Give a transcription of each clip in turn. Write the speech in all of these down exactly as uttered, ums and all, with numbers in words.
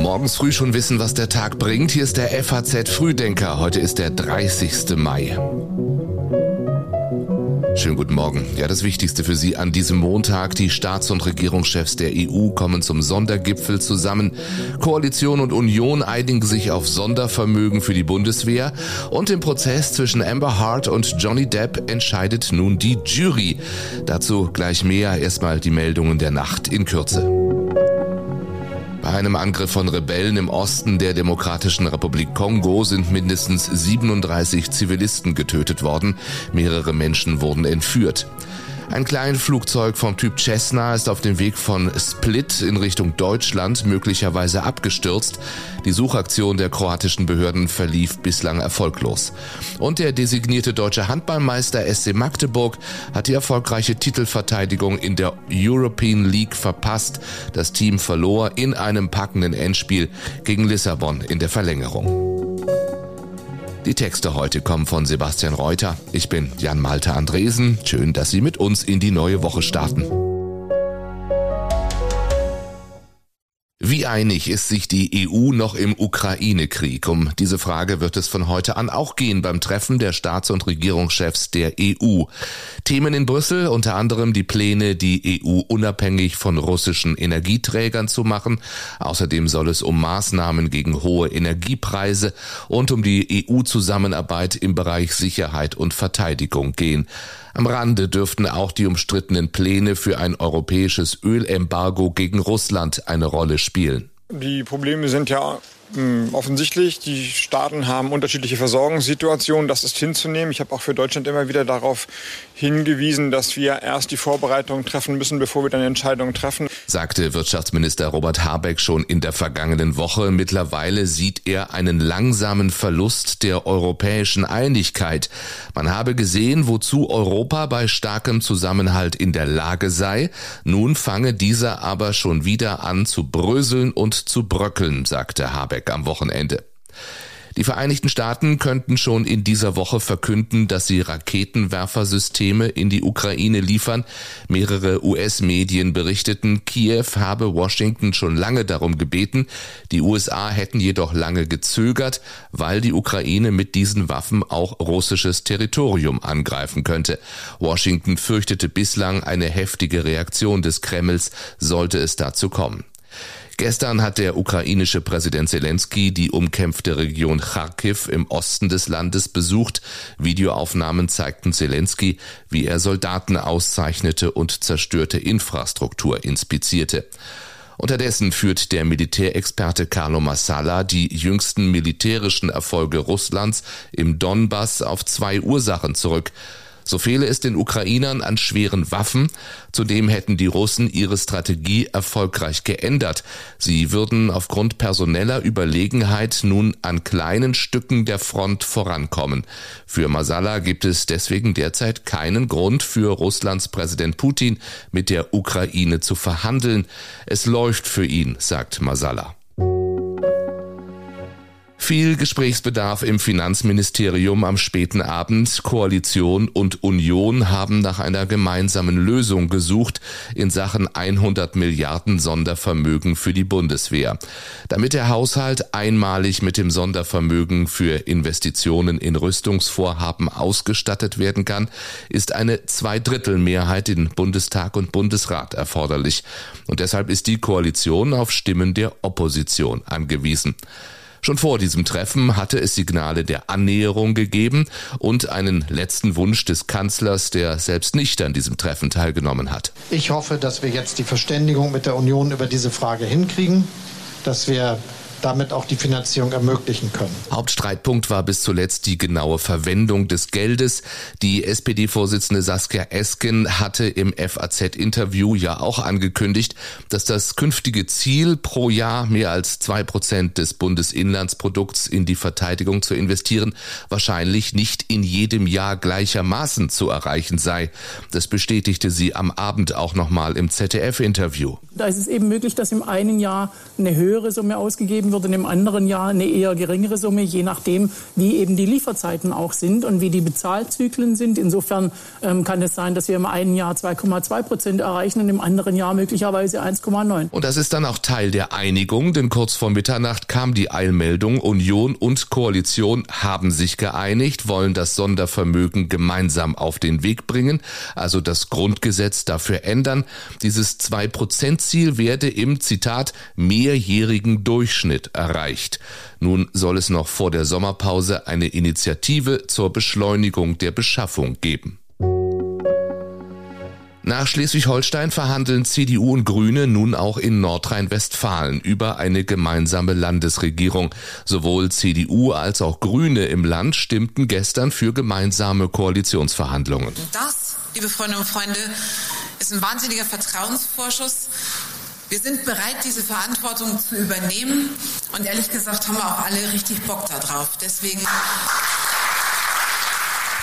Morgens früh schon wissen, was der Tag bringt. Hier ist der F A Z Frühdenker. Heute ist der dreißigste Mai. Schönen guten Morgen. Ja, das Wichtigste für Sie an diesem Montag. Die Staats- und Regierungschefs der E U kommen zum Sondergipfel zusammen. Koalition und Union einigen sich auf Sondervermögen für die Bundeswehr. Und im Prozess zwischen Amber Heard und Johnny Depp entscheidet nun die Jury. Dazu gleich mehr. Erstmal die Meldungen der Nacht in Kürze. Bei einem Angriff von Rebellen im Osten der Demokratischen Republik Kongo sind mindestens siebenunddreißig Zivilisten getötet worden. Mehrere Menschen wurden entführt. Ein Kleinflugzeug vom Typ Cessna ist auf dem Weg von Split in Richtung Deutschland möglicherweise abgestürzt. Die Suchaktion der kroatischen Behörden verlief bislang erfolglos. Und der designierte deutsche Handballmeister S C Magdeburg hat die erfolgreiche Titelverteidigung in der European League verpasst. Das Team verlor in einem packenden Endspiel gegen Lissabon in der Verlängerung. Die Texte heute kommen von Sebastian Reuter. Ich bin Jan Malte Andresen. Schön, dass Sie mit uns in die neue Woche starten. Wie einig ist sich die E U noch im Ukraine-Krieg? Um diese Frage wird es von heute an auch gehen beim Treffen der Staats- und Regierungschefs der E U. Themen in Brüssel, unter anderem die Pläne, die E U unabhängig von russischen Energieträgern zu machen. Außerdem soll es um Maßnahmen gegen hohe Energiepreise und um die E U-Zusammenarbeit im Bereich Sicherheit und Verteidigung gehen. Am Rande dürften auch die umstrittenen Pläne für ein europäisches Ölembargo gegen Russland eine Rolle spielen. Die Probleme sind ja mh, offensichtlich. Die Staaten haben unterschiedliche Versorgungssituationen. Das ist hinzunehmen. Ich habe auch für Deutschland immer wieder darauf hingewiesen, dass wir erst die Vorbereitungen treffen müssen, bevor wir dann Entscheidungen treffen. Sagte Wirtschaftsminister Robert Habeck schon in der vergangenen Woche. Mittlerweile sieht er einen langsamen Verlust der europäischen Einigkeit. Man habe gesehen, wozu Europa bei starkem Zusammenhalt in der Lage sei. Nun fange dieser aber schon wieder an zu bröseln und zu bröckeln, sagte Habeck am Wochenende. Die Vereinigten Staaten könnten schon in dieser Woche verkünden, dass sie Raketenwerfersysteme in die Ukraine liefern. Mehrere U S-Medien berichteten, Kiew habe Washington schon lange darum gebeten. Die U S A hätten jedoch lange gezögert, weil die Ukraine mit diesen Waffen auch russisches Territorium angreifen könnte. Washington fürchtete bislang eine heftige Reaktion des Kremls, sollte es dazu kommen. Gestern hat der ukrainische Präsident Selenskyj die umkämpfte Region Charkiw im Osten des Landes besucht. Videoaufnahmen zeigten Selenskyj, wie er Soldaten auszeichnete und zerstörte Infrastruktur inspizierte. Unterdessen führt der Militärexperte Carlo Massala die jüngsten militärischen Erfolge Russlands im Donbass auf zwei Ursachen zurück. So fehle es den Ukrainern an schweren Waffen. Zudem hätten die Russen ihre Strategie erfolgreich geändert. Sie würden aufgrund personeller Überlegenheit nun an kleinen Stücken der Front vorankommen. Für Massala gibt es deswegen derzeit keinen Grund für Russlands Präsident Putin, mit der Ukraine zu verhandeln. Es läuft für ihn, sagt Massala. Viel Gesprächsbedarf im Finanzministerium am späten Abend. Koalition und Union haben nach einer gemeinsamen Lösung gesucht in Sachen hundert Milliarden Sondervermögen für die Bundeswehr. Damit der Haushalt einmalig mit dem Sondervermögen für Investitionen in Rüstungsvorhaben ausgestattet werden kann, ist eine Zweidrittelmehrheit in Bundestag und Bundesrat erforderlich. Und deshalb ist die Koalition auf Stimmen der Opposition angewiesen. Schon vor diesem Treffen hatte es Signale der Annäherung gegeben und einen letzten Wunsch des Kanzlers, der selbst nicht an diesem Treffen teilgenommen hat. Ich hoffe, dass wir jetzt die Verständigung mit der Union über diese Frage hinkriegen, dass wir damit auch die Finanzierung ermöglichen können. Hauptstreitpunkt war bis zuletzt die genaue Verwendung des Geldes. Die S P D-Vorsitzende Saskia Esken hatte im F A Z-Interview ja auch angekündigt, dass das künftige Ziel, pro Jahr mehr als zwei Prozent des Bundesinlandsprodukts in die Verteidigung zu investieren, wahrscheinlich nicht in jedem Jahr gleichermaßen zu erreichen sei. Das bestätigte sie am Abend auch nochmal im Z D F-Interview. Da ist es eben möglich, dass im einen Jahr eine höhere Summe ausgegeben erwarten würden im anderen Jahr eine eher geringere Summe, je nachdem, wie eben die Lieferzeiten auch sind und wie die Bezahlzyklen sind. Insofern ähm, kann es sein, dass wir im einen Jahr zwei Komma zwei Prozent erreichen und im anderen Jahr möglicherweise eins Komma neun. Und das ist dann auch Teil der Einigung, denn kurz vor Mitternacht kam die Eilmeldung, Union und Koalition haben sich geeinigt, wollen das Sondervermögen gemeinsam auf den Weg bringen, also das Grundgesetz dafür ändern. Dieses zwei Prozent Ziel werde im, Zitat, mehrjährigen Durchschnitt erreicht. Nun soll es noch vor der Sommerpause eine Initiative zur Beschleunigung der Beschaffung geben. Nach Schleswig-Holstein verhandeln C D U und Grüne nun auch in Nordrhein-Westfalen über eine gemeinsame Landesregierung. Sowohl C D U als auch Grüne im Land stimmten gestern für gemeinsame Koalitionsverhandlungen. Das, liebe Freundinnen und Freunde, ist ein wahnsinniger Vertrauensvorschuss. Wir sind bereit, diese Verantwortung zu übernehmen. Und ehrlich gesagt haben wir auch alle richtig Bock da drauf. Deswegen...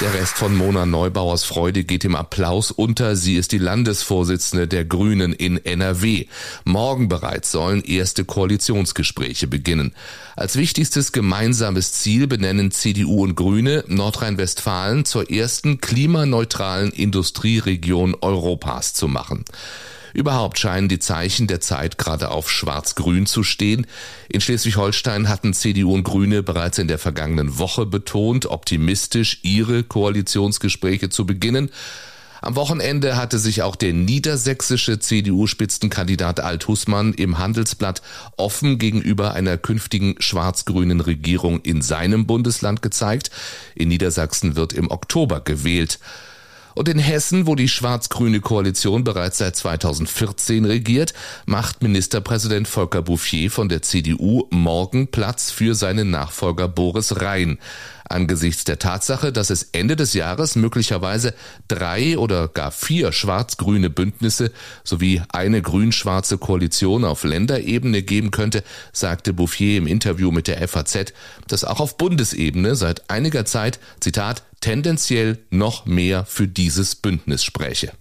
Der Rest von Mona Neubauers Freude geht im Applaus unter. Sie ist die Landesvorsitzende der Grünen in N R W. Morgen bereits sollen erste Koalitionsgespräche beginnen. Als wichtigstes gemeinsames Ziel benennen C D U und Grüne Nordrhein-Westfalen zur ersten klimaneutralen Industrieregion Europas zu machen. Überhaupt scheinen die Zeichen der Zeit gerade auf Schwarz-Grün zu stehen. In Schleswig-Holstein hatten C D U und Grüne bereits in der vergangenen Woche betont, optimistisch ihre Koalitionsgespräche zu beginnen. Am Wochenende hatte sich auch der niedersächsische C D U-Spitzenkandidat Althusmann im Handelsblatt offen gegenüber einer künftigen schwarz-grünen Regierung in seinem Bundesland gezeigt. In Niedersachsen wird im Oktober gewählt. Und in Hessen, wo die schwarz-grüne Koalition bereits seit zweitausendvierzehn regiert, macht Ministerpräsident Volker Bouffier von der C D U morgen Platz für seinen Nachfolger Boris Rhein. Angesichts der Tatsache, dass es Ende des Jahres möglicherweise drei oder gar vier schwarz-grüne Bündnisse sowie eine grün-schwarze Koalition auf Länderebene geben könnte, sagte Bouffier im Interview mit der F A Z, dass auch auf Bundesebene seit einiger Zeit, Zitat, tendenziell noch mehr für dieses Bündnis spreche.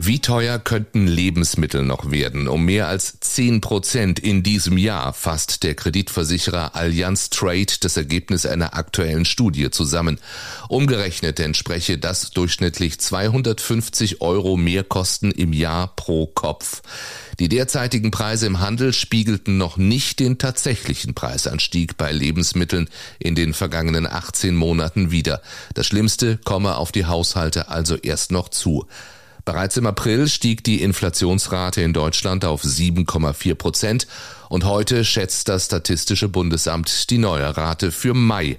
Wie teuer könnten Lebensmittel noch werden? Um mehr als zehn Prozent in diesem Jahr fasst der Kreditversicherer Allianz Trade das Ergebnis einer aktuellen Studie zusammen. Umgerechnet entspreche das durchschnittlich zweihundertfünfzig Euro Mehrkosten im Jahr pro Kopf. Die derzeitigen Preise im Handel spiegelten noch nicht den tatsächlichen Preisanstieg bei Lebensmitteln in den vergangenen achtzehn Monaten wider. Das Schlimmste komme auf die Haushalte also erst noch zu. Bereits im April stieg die Inflationsrate in Deutschland auf sieben Komma vier Prozent und heute schätzt das Statistische Bundesamt die neue Rate für Mai.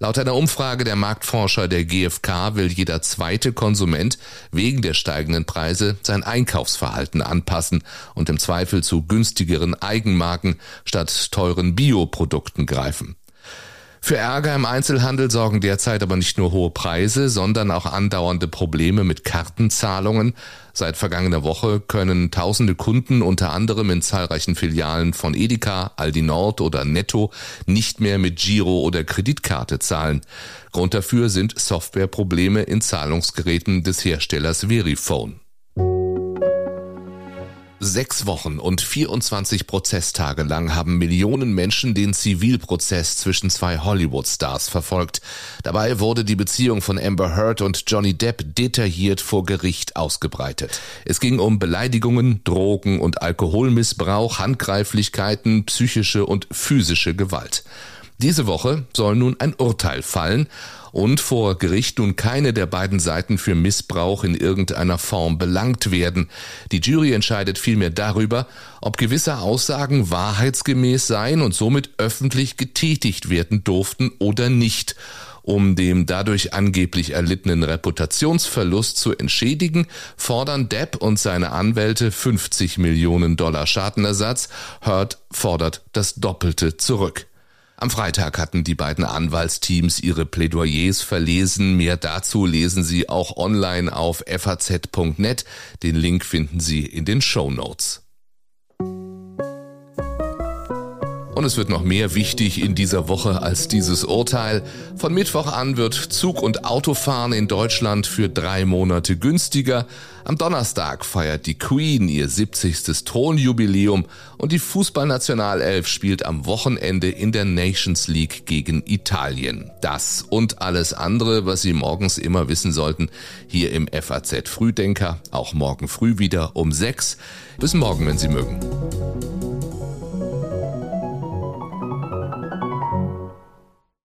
Laut einer Umfrage der Marktforscher der G f K will jeder zweite Konsument wegen der steigenden Preise sein Einkaufsverhalten anpassen und im Zweifel zu günstigeren Eigenmarken statt teuren Bioprodukten greifen. Für Ärger im Einzelhandel sorgen derzeit aber nicht nur hohe Preise, sondern auch andauernde Probleme mit Kartenzahlungen. Seit vergangener Woche können tausende Kunden unter anderem in zahlreichen Filialen von Edeka, Aldi Nord oder Netto nicht mehr mit Giro- oder Kreditkarte zahlen. Grund dafür sind Softwareprobleme in Zahlungsgeräten des Herstellers Verifone. Sechs Wochen und vierundzwanzig Prozesstage lang haben Millionen Menschen den Zivilprozess zwischen zwei Hollywood-Stars verfolgt. Dabei wurde die Beziehung von Amber Heard und Johnny Depp detailliert vor Gericht ausgebreitet. Es ging um Beleidigungen, Drogen- und Alkoholmissbrauch, Handgreiflichkeiten, psychische und physische Gewalt. Diese Woche soll nun ein Urteil fallen und vor Gericht nun keine der beiden Seiten für Missbrauch in irgendeiner Form belangt werden. Die Jury entscheidet vielmehr darüber, ob gewisse Aussagen wahrheitsgemäß seien und somit öffentlich getätigt werden durften oder nicht. Um dem dadurch angeblich erlittenen Reputationsverlust zu entschädigen, fordern Depp und seine Anwälte fünfzig Millionen Dollar Schadenersatz. Heard fordert das Doppelte zurück. Am Freitag hatten die beiden Anwaltsteams ihre Plädoyers verlesen. Mehr dazu lesen Sie auch online auf f a z punkt net. Den Link finden Sie in den Shownotes. Und es wird noch mehr wichtig in dieser Woche als dieses Urteil. Von Mittwoch an wird Zug- und Autofahren in Deutschland für drei Monate günstiger. Am Donnerstag feiert die Queen ihr siebzigste Thronjubiläum und die Fußballnationalelf spielt am Wochenende in der Nations League gegen Italien. Das und alles andere, was Sie morgens immer wissen sollten, hier im F A Z Frühdenker, auch morgen früh wieder um sechs. Bis morgen, wenn Sie mögen.